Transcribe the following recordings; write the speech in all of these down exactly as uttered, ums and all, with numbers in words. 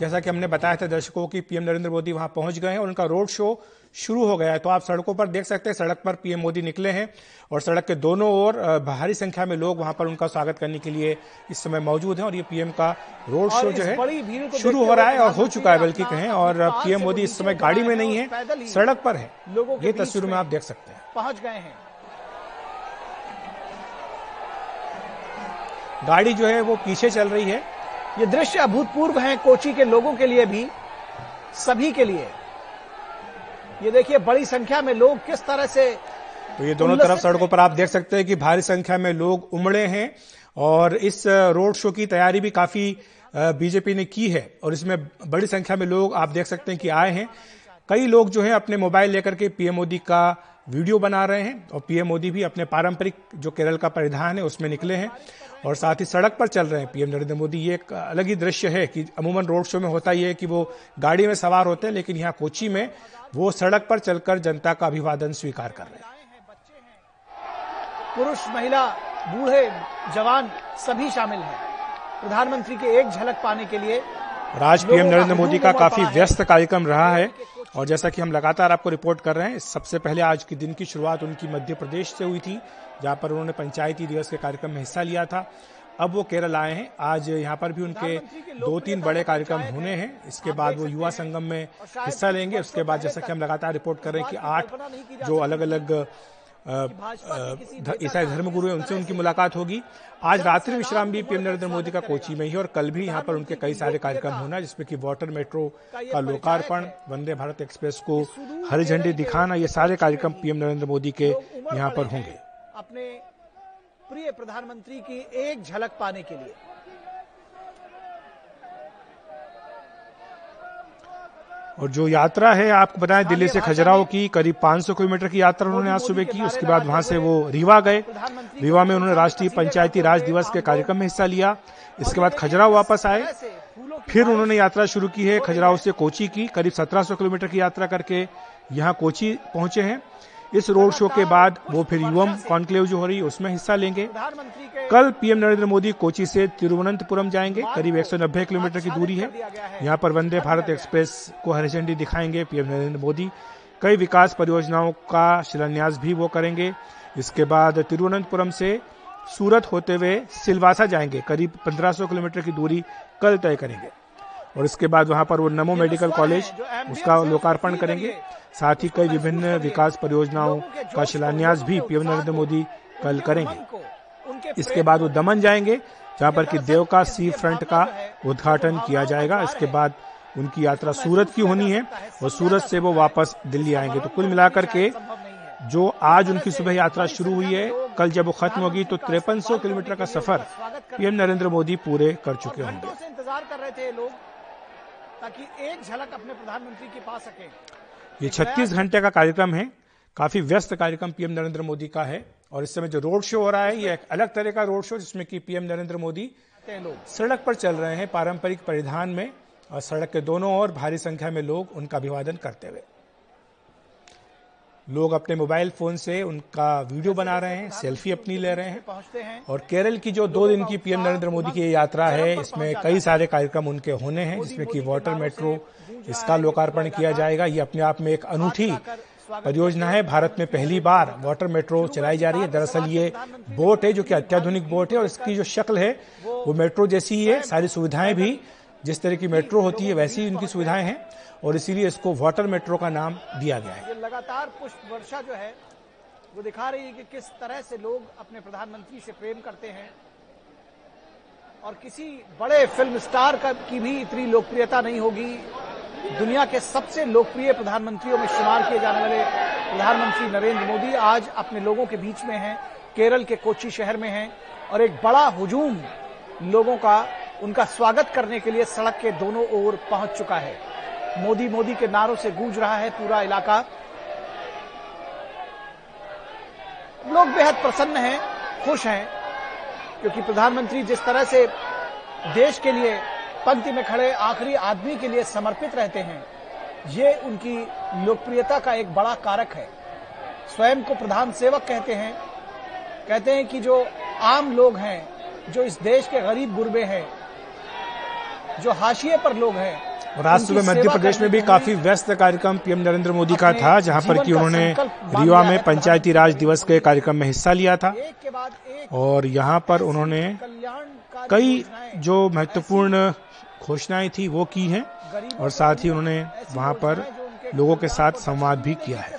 जैसा कि हमने बताया था दर्शकों की पीएम नरेंद्र मोदी वहां पहुंच गए हैं और उनका रोड शो शुरू हो गया है। तो आप सड़कों पर देख सकते हैं, सड़क पर पीएम मोदी निकले हैं और सड़क के दोनों ओर भारी संख्या में लोग वहां पर उनका स्वागत करने के लिए इस समय मौजूद हैं और ये पीएम का रोड शो जो है शुरू हो रहा है और हो चुका है बल्कि कहें। और पीएम मोदी इस समय गाड़ी में नहीं है, सड़क पर है, ये तस्वीरों में आप देख सकते हैं। पहुंच गए हैं, गाड़ी जो है वो पीछे चल रही है। ये दृश्य अभूतपूर्व है कोच्चि के लोगों के लिए भी, सभी के लिए। ये देखिए बड़ी संख्या में लोग किस तरह से, तो ये दोनों तरफ सड़कों पर आप देख सकते हैं कि भारी संख्या में लोग उमड़े हैं और इस रोड शो की तैयारी भी काफी बीजेपी ने की है और इसमें बड़ी संख्या में लोग आप देख सकते हैं कि आए हैं। कई लोग जो है अपने मोबाइल लेकर के पीएम मोदी का वीडियो बना रहे हैं और पीएम मोदी भी अपने पारंपरिक जो केरल का परिधान है उसमें निकले हैं और साथ ही सड़क पर चल रहे हैं पीएम नरेंद्र मोदी। ये एक अलग ही दृश्य है कि अमूमन रोड शो में होता ये है कि वो गाड़ी में सवार होते हैं, लेकिन यहाँ कोच्चि में वो सड़क पर चलकर जनता का अभिवादन स्वीकार कर रहे हैं। पुरुष, महिला, बूढ़े, जवान सभी शामिल हैं प्रधानमंत्री के एक झलक पाने के लिए। आज पीएम नरेंद्र मोदी का काफी व्यस्त कार्यक्रम रहा है और जैसा कि हम लगातार आपको रिपोर्ट कर रहे हैं, सबसे पहले आज के दिन की शुरुआत उनकी मध्य प्रदेश से हुई थी जहां पर उन्होंने पंचायती दिवस के कार्यक्रम में हिस्सा लिया था। अब वो केरल आए हैं, आज यहां पर भी उनके दो तीन बड़े कार्यक्रम होने हैं। इसके बाद वो युवा संगम में हिस्सा लेंगे। उसके बाद जैसा कि हम लगातार रिपोर्ट कर रहे हैं कि आठ जो अलग अलग ईसाई धर्मगुरु हैं उनसे उनकी मुलाकात होगी। आज रात्रि विश्राम भी पीएम नरेंद्र मोदी का कोच्चि में ही और कल भी यहाँ पर उनके कई सारे कार्यक्रम होना है जिसमें कि वाटर मेट्रो का लोकार्पण, वंदे भारत एक्सप्रेस को हरी झंडी दिखाना, ये सारे कार्यक्रम पीएम नरेंद्र मोदी के यहाँ पर होंगे। अपने प्रिय प्रधानमंत्री की एक झलक पाने के लिए और जो यात्रा है आपको बताएं दिल्ली से खजुराहो की करीब पाँच सौ किलोमीटर की यात्रा उन्होंने आज सुबह की। उसके बाद वहां से वो रीवा गए, रीवा में उन्होंने राष्ट्रीय पंचायती राज दिवस के कार्यक्रम में हिस्सा लिया। इसके बाद खजुराहो वापस आए, फिर उन्होंने यात्रा शुरू की है खजुराहो से कोच्चि की, करीब सत्रह सौ किलोमीटर की यात्रा करके यहाँ कोच्चि पहुंचे हैं। इस रोड शो के बाद वो फिर युवम कॉन्क्लेव जो हो रही है उसमें हिस्सा लेंगे। कल पीएम नरेंद्र मोदी कोच्चि से तिरुवनंतपुरम जाएंगे, करीब एक सौ नब्बे किलोमीटर की दूरी है। यहाँ पर वंदे भारत एक्सप्रेस को हरी झंडी दिखाएंगे पीएम नरेंद्र मोदी। कई विकास परियोजनाओं का शिलान्यास भी वो करेंगे। इसके बाद तिरुवनंतपुरम से सूरत होते हुए सिलवासा जाएंगे, करीब पंद्रह सौ किलोमीटर की दूरी कल तय करेंगे। और इसके बाद वहां पर वो नमो मेडिकल कॉलेज उसका लोकार्पण करेंगे। साथ ही कई विभिन्न विकास परियोजनाओं का शिलान्यास भी पीएम नरेंद्र मोदी कल करेंगे। इसके बाद वो दमन जाएंगे जहां पर कि देवका सी फ्रंट का उद्घाटन किया जाएगा। इसके बाद उनकी यात्रा सूरत की होनी है और सूरत से वो वापस दिल्ली आएंगे। तो कुल मिलाकर के जो आज उनकी सुबह यात्रा शुरू हुई है, कल जब वो खत्म होगी तो तिरपन सौ किलोमीटर का सफर पीएम नरेंद्र मोदी पूरे कर चुके होंगे। इंतजार कर रहे थे लोग ताकि एक झलक अपने प्रधानमंत्री की पा सके। ये छत्तीस घंटे का कार्यक्रम है, काफी व्यस्त कार्यक्रम पीएम नरेंद्र मोदी का है और इस समय जो रोड शो हो रहा है ये एक अलग तरह का रोड शो जिसमें कि पीएम नरेंद्र मोदी सड़क पर चल रहे हैं पारंपरिक परिधान में और सड़क के दोनों ओर भारी संख्या में लोग उनका अभिवादन करते हुए। लोग अपने मोबाइल फोन से उनका वीडियो बना रहे हैं, सेल्फी अपनी ले रहे हैं और केरल की जो दो दिन की पीएम नरेंद्र मोदी की यात्रा है इसमें कई सारे कार्यक्रम उनके होने हैं जिसमें कि वाटर मेट्रो इसका लोकार्पण किया जाएगा। ये अपने आप में एक अनूठी परियोजना है, भारत में पहली बार वाटर मेट्रो चलाई जा रही है। दरअसल ये बोट है जो कि अत्याधुनिक बोट है और इसकी जो शक्ल है वो मेट्रो जैसी ही है, सारी सुविधाएं भी जिस तरह की मेट्रो होती है वैसी इनकी सुविधाएं हैं और इसीलिए इसको वाटर मेट्रो का नाम दिया गया है। ये लगातार पुष्प वर्षा जो है वो दिखा रही है कि किस तरह से लोग अपने प्रधानमंत्री से प्रेम करते हैं और किसी बड़े फिल्म स्टार का की भी इतनी लोकप्रियता नहीं होगी। दुनिया के सबसे लोकप्रिय प्रधानमंत्रियों में शुमार किए जाने वाले प्रधानमंत्री नरेंद्र मोदी आज अपने लोगों के बीच में हैं, केरल के कोच्चि शहर में हैं और एक बड़ा हुजूम लोगों का उनका स्वागत करने के लिए सड़क के दोनों ओर पहुंच चुका है। मोदी मोदी के नारों से गूंज रहा है पूरा इलाका। लोग बेहद प्रसन्न हैं, खुश हैं क्योंकि प्रधानमंत्री जिस तरह से देश के लिए पंक्ति में खड़े आखिरी आदमी के लिए समर्पित रहते हैं ये उनकी लोकप्रियता का एक बड़ा कारक है। स्वयं को प्रधान सेवक कहते हैं, कहते हैं कि जो आम लोग हैं, जो इस देश के गरीब गुरबे हैं, जो हाशिए पर लोग हैं, और आज सुबह मध्य प्रदेश में भी काफी व्यस्त कार्यक्रम पीएम नरेंद्र मोदी का था, जहां पर कि उन्होंने रीवा में पंचायती राज दिवस के कार्यक्रम में हिस्सा लिया था और यहां पर उन्होंने कई जो महत्वपूर्ण घोषणाएं थी वो की हैं और साथ ही उन्होंने वहां पर लोगों के साथ संवाद भी किया है।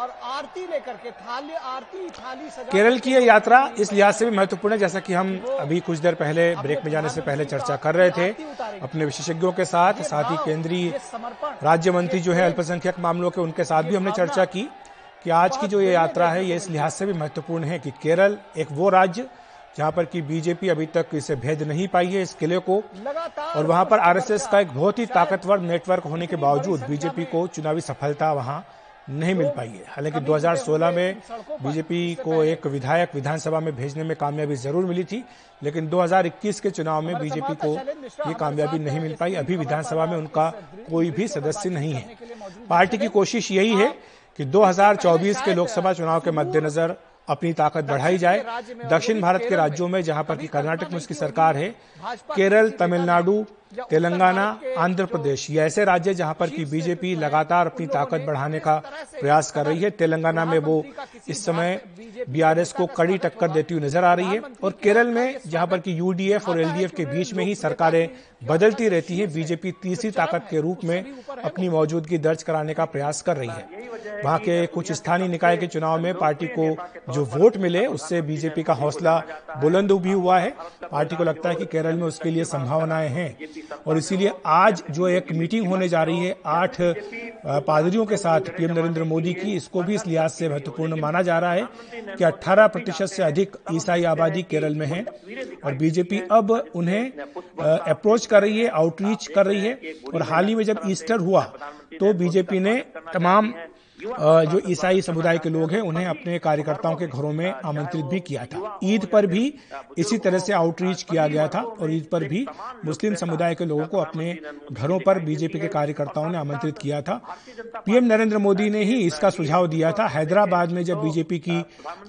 और आरती लेकर के थाली आरती थाली केरल की यह यात्रा इस लिहाज से भी महत्वपूर्ण है, जैसा कि हम अभी कुछ देर पहले ब्रेक में जाने से पहले चर्चा कर रहे थे अपने विशेषज्ञों के साथ, साथ ही केंद्रीय राज्य मंत्री जो है अल्पसंख्यक मामलों के, उनके साथ भी हमने चर्चा की कि आज की जो ये यात्रा है ये इस लिहाज से भी महत्वपूर्ण है कि केरल एक वो राज्य जहाँ पर कि बीजेपी अभी तक इसे भेद नहीं पाई है, इस किले को, और वहाँ पर आरएसएस का एक बहुत ही ताकतवर नेटवर्क होने के बावजूद बीजेपी को चुनावी सफलता वहाँ नहीं मिल पाई है। हालांकि दो हज़ार सोलह में बीजेपी को एक विधायक विधानसभा में भेजने में कामयाबी जरूर मिली थी, लेकिन दो हज़ार इक्कीस के चुनाव में बीजेपी को ये कामयाबी नहीं मिल पाई। अभी विधानसभा में उनका कोई भी सदस्य नहीं है। पार्टी की कोशिश यही है कि दो हज़ार चौबीस के लोकसभा चुनाव के मद्देनजर अपनी ताकत बढ़ाई जाए। दक्षिण भारत के राज्यों में जहां पर कि कर्नाटक में उसकी सरकार है, केरल, तमिलनाडु, तेलंगाना, आंध्र प्रदेश, ये ऐसे राज्य जहां पर कि बीजेपी लगातार अपनी ताकत बढ़ाने का प्रयास कर रही है। तेलंगाना में वो इस समय बीआरएस को कड़ी टक्कर देती हुई नजर आ रही है और केरल में जहां पर कि यूडीएफ और एलडीएफ के बीच में ही सरकारें बदलती रहती है, बीजेपी तीसरी ताकत के रूप में अपनी मौजूदगी दर्ज कराने का प्रयास कर रही है। वहां के कुछ स्थानीय निकाय के चुनाव में पार्टी को जो वोट मिले उससे बीजेपी का हौसला बुलंद भी हुआ है। पार्टी को लगता है कि केरल में उसके लिए संभावनाएं हैं और इसीलिए आज जो एक मीटिंग होने जा रही है आठ पादरियों के साथ पीएम नरेंद्र मोदी की, इसको भी इस लिहाज से महत्वपूर्ण माना जा रहा है कि अठारह प्रतिशत से अधिक ईसाई आबादी केरल में है और बीजेपी अब उन्हें अप्रोच कर रही है, आउटरीच कर रही है। और हाल ही में जब ईस्टर हुआ तो बीजेपी ने तमाम जो ईसाई समुदाय के लोग हैं उन्हें अपने कार्यकर्ताओं के घरों में आमंत्रित भी किया था। ईद पर भी इसी तरह से आउटरीच किया गया था और ईद पर भी मुस्लिम समुदाय के लोगों को अपने घरों पर बीजेपी के कार्यकर्ताओं ने आमंत्रित किया था। पीएम नरेंद्र मोदी ने ही इसका सुझाव दिया था। हैदराबाद में जब बीजेपी की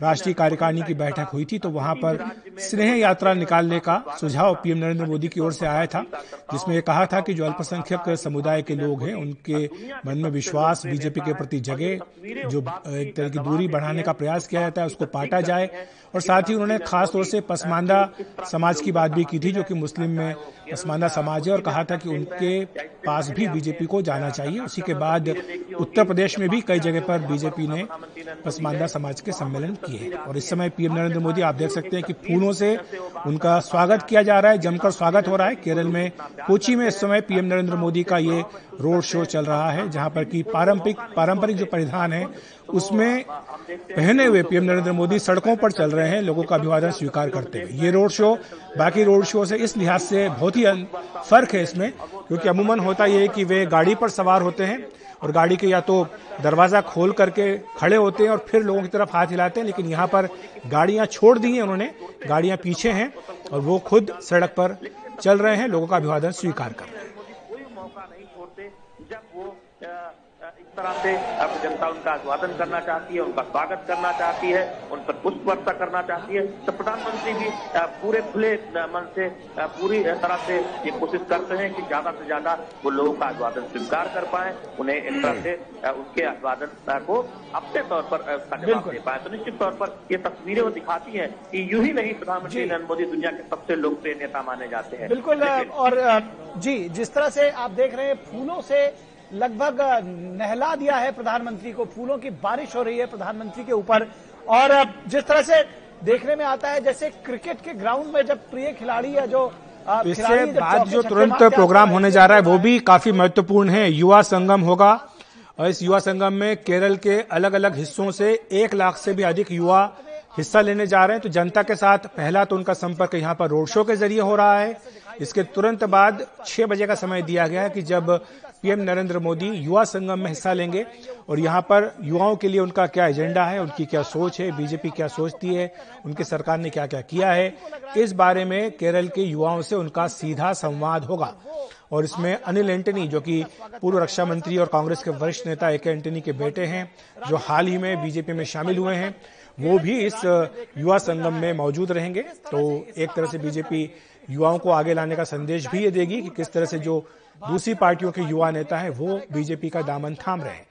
राष्ट्रीय कार्यकारिणी की बैठक हुई थी तो वहां पर स्नेह यात्रा निकालने का सुझाव पीएम नरेंद्र मोदी की ओर से आया था, जिसमें यह कहा था कि जो अल्पसंख्यक समुदाय के लोग हैं उनके मन में विश्वास, बीजेपी के प्रति जो एक तरह की दूरी बढ़ाने का प्रयास किया जाता है उसको पाटा जाए। और साथ ही उन्होंने खास तौर से पसमानदा समाज की बात भी की थी, जो कि मुस्लिम में पसमानदा समाज है, और कहा था कि उनके पास भी बीजेपी को जाना चाहिए। उसी के बाद उत्तर प्रदेश में भी कई जगह पर बीजेपी ने पसमानदा समाज के सम्मेलन किए और इस समय पीएम नरेंद्र मोदी आप देख सकते हैं कि फूलों से उनका स्वागत किया जा रहा है, जमकर स्वागत हो रहा है। केरल में कोच्चि में इस समय पीएम नरेंद्र मोदी का ये रोड शो चल रहा है, जहां पर कि पारंपरिक पारंपरिक जो परिधान है उसमें पहने हुए पीएम नरेंद्र मोदी सड़कों पर चल रहे हैं लोगों का अभिवादन स्वीकार करते हुए। ये रोड शो बाकी रोड शो से इस लिहाज से बहुत ही फर्क है इसमें, क्योंकि अमूमन होता यह है कि वे गाड़ी पर सवार होते हैं और गाड़ी के या तो दरवाजा खोल करके खड़े होते हैं और फिर लोगों की तरफ हाथ हिलाते हैं, लेकिन यहाँ पर गाड़ियां छोड़ दी हैं उन्होंने, गाड़ियां पीछे हैं और वो खुद सड़क पर चल रहे हैं, लोगों का अभिवादन स्वीकार कर रहे हैं। तरह से अब जनता उनका अभिवादन करना चाहती है, उनका स्वागत करना चाहती है, उन पर पुष्प वर्षा करना चाहती है, तो प्रधानमंत्री जी पूरे खुले मन से पूरी तरह से ये कोशिश करते हैं कि ज्यादा से ज्यादा वो लोगों का अभिवादन स्वीकार कर पाए, उन्हें एक तरह से उनके अभिवादन को अपने तौर पर उसका जवाब दे पाए। तो निश्चित तौर पर ये तस्वीरें वो दिखाती है कि यूं ही नहीं प्रधानमंत्री नरेंद्र मोदी दुनिया के सबसे लोकप्रिय नेता माने जाते हैं। बिल्कुल, और जी जिस तरह से आप देख रहे हैं फूलों से लगभग नहला दिया है प्रधानमंत्री को, फूलों की बारिश हो रही है प्रधानमंत्री के ऊपर। और जिस तरह से देखने में आता है जैसे क्रिकेट के ग्राउंड में जब प्रिय खिलाड़ी या जो इससे बाद जो तुरंत प्रोग्राम होने जा रहा है वो भी काफी महत्वपूर्ण है। युवा संगम होगा और इस युवा संगम में केरल के अलग अलग हिस्सों से एक लाख से भी अधिक युवा हिस्सा लेने जा रहे हैं। तो जनता के साथ पहला तो उनका संपर्क यहाँ पर रोड शो के जरिए हो रहा है। इसके तुरंत बाद छह बजे का समय दिया गया है कि जब पीएम नरेंद्र मोदी युवा संगम में हिस्सा लेंगे और यहाँ पर युवाओं के लिए उनका क्या एजेंडा है, उनकी क्या सोच है, बीजेपी क्या सोचती है, उनकी सरकार ने क्या क्या किया है, इस बारे में केरल के युवाओं से उनका सीधा संवाद होगा। और इसमें अनिल एंटनी जो कि पूर्व रक्षा मंत्री और कांग्रेस के वरिष्ठ नेता ए के एंटनी के बेटे हैं, जो हाल ही में बीजेपी में शामिल हुए हैं, वो भी इस युवा संगम में मौजूद रहेंगे। तो एक तरह से बीजेपी युवाओं को आगे लाने का संदेश भी ये देगी कि किस तरह से जो दूसरी पार्टियों के युवा नेता हैं वो बीजेपी का दामन थाम रहे हैं।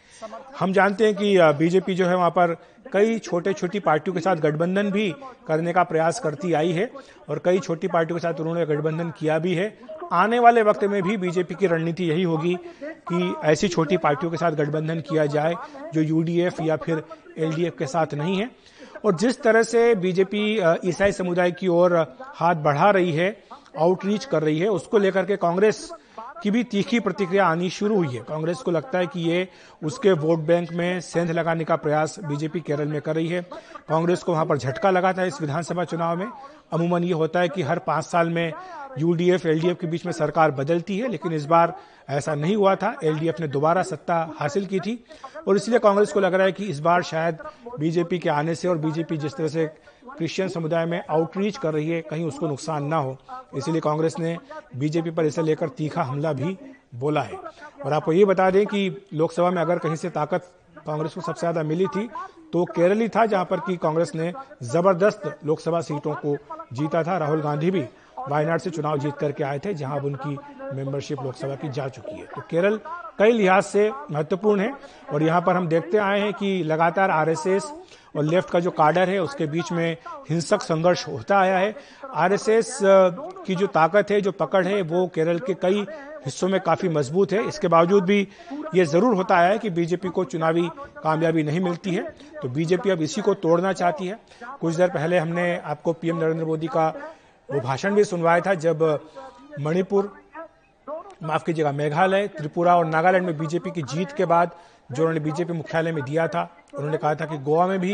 हम जानते हैं कि बीजेपी जो है वहाँ पर कई छोटे छोटी पार्टियों के साथ गठबंधन भी करने का प्रयास करती आई है और कई छोटी पार्टियों के साथ उन्होंने गठबंधन किया भी है। आने वाले वक्त में भी बीजेपी की रणनीति यही होगी कि ऐसी छोटी पार्टियों के साथ गठबंधन किया जाए जो यूडीएफ या फिर एलडीएफ के साथ नहीं है। और जिस तरह से बीजेपी ईसाई समुदाय की ओर हाथ बढ़ा रही है, आउटरीच कर रही है, उसको लेकर के कांग्रेस की भी तीखी प्रतिक्रिया आनी शुरू हुई है। कांग्रेस को लगता है कि ये उसके वोट बैंक में सेंध लगाने का प्रयास बीजेपी केरल में कर रही है। कांग्रेस को वहां पर झटका लगा था इस विधानसभा चुनाव में। अमूमन ये होता है कि हर पांच साल में यूडीएफ एलडीएफ के बीच में सरकार बदलती है, लेकिन इस बार ऐसा नहीं हुआ था। एलडीएफ ने दोबारा सत्ता हासिल की थी और इसलिए कांग्रेस को लग रहा है कि इस बार शायद बीजेपी के आने से और बीजेपी जिस तरह से क्रिश्चियन समुदाय में आउटरीच कर रही है कहीं उसको नुकसान ना हो, इसलिए कांग्रेस ने बीजेपी पर इसे लेकर तीखा हमला भी बोला है। और आपको ये बता दें कि लोकसभा में अगर कहीं से ताकत कांग्रेस को सबसे ज्यादा मिली थी तो केरल ही था, जहां पर कि कांग्रेस ने जबरदस्त लोकसभा सीटों को जीता था। राहुल गांधी भी वायनाड से चुनाव जीत करके आए थे, जहां अब उनकी मेंबरशिप लोकसभा की जा चुकी है। तो केरल कई लिहाज से महत्वपूर्ण है और यहां पर हम देखते आए हैं कि लगातार आरएसएस और लेफ्ट का जो काडर है उसके बीच में हिंसक संघर्ष होता आया है। आरएसएस की जो ताकत है, जो पकड़ है, वो केरल के कई हिस्सों में काफ़ी मजबूत है। इसके बावजूद भी ये ज़रूर होता है कि बीजेपी को चुनावी कामयाबी नहीं मिलती है, तो बीजेपी अब इसी को तोड़ना चाहती है। कुछ देर पहले हमने आपको पीएम नरेंद्र मोदी का वो भाषण भी सुनवाया था जब मणिपुर, माफ कीजिएगा, मेघालय, त्रिपुरा और नागालैंड में बीजेपी की जीत के बाद जो उन्होंने बीजेपी मुख्यालय में दिया था। उन्होंने कहा था कि गोवा में भी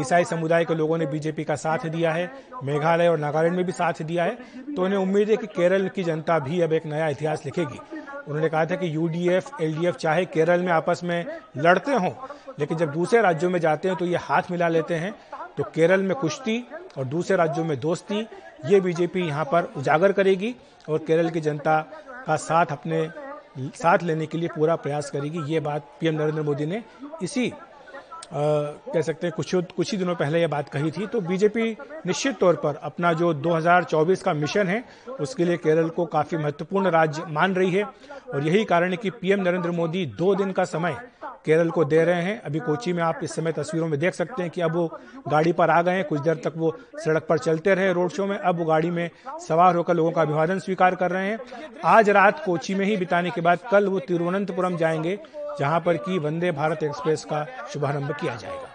ईसाई समुदाय के लोगों ने बीजेपी का साथ दिया है, मेघालय और नागालैंड में भी साथ दिया है, तो उन्हें उम्मीद है कि केरल की जनता भी अब एक नया इतिहास लिखेगी। उन्होंने कहा था कि यूडीएफ एलडीएफ चाहे केरल में आपस में लड़ते हों, लेकिन जब दूसरे राज्यों में जाते हैं तो ये हाथ मिला लेते हैं। तो केरल में कुश्ती और दूसरे राज्यों में दोस्ती, ये बीजेपी यहाँ पर उजागर करेगी और केरल की जनता का साथ अपने साथ लेने के लिए पूरा प्रयास करेगी। ये बात पीएम नरेंद्र मोदी ने इसी आ, कह सकते हैं कुछ कुछ ही दिनों पहले यह बात कही थी। तो बीजेपी निश्चित तौर पर अपना जो दो हज़ार चौबीस का मिशन है उसके लिए केरल को काफ़ी महत्वपूर्ण राज्य मान रही है और यही कारण है कि पीएम नरेंद्र मोदी दो दिन का समय केरल को दे रहे हैं। अभी कोच्चि में आप इस समय तस्वीरों में देख सकते हैं कि अब वो गाड़ी पर आ गए हैं। कुछ देर तक वो सड़क पर चलते रहे रोड शो में, अब वो गाड़ी में सवार होकर लोगों का अभिवादन स्वीकार कर रहे हैं। आज रात कोच्चि में ही बिताने के बाद कल वो तिरुवनंतपुरम जाएंगे, जहां पर कि वंदे भारत एक्सप्रेस का शुभारंभ किया जाएगा।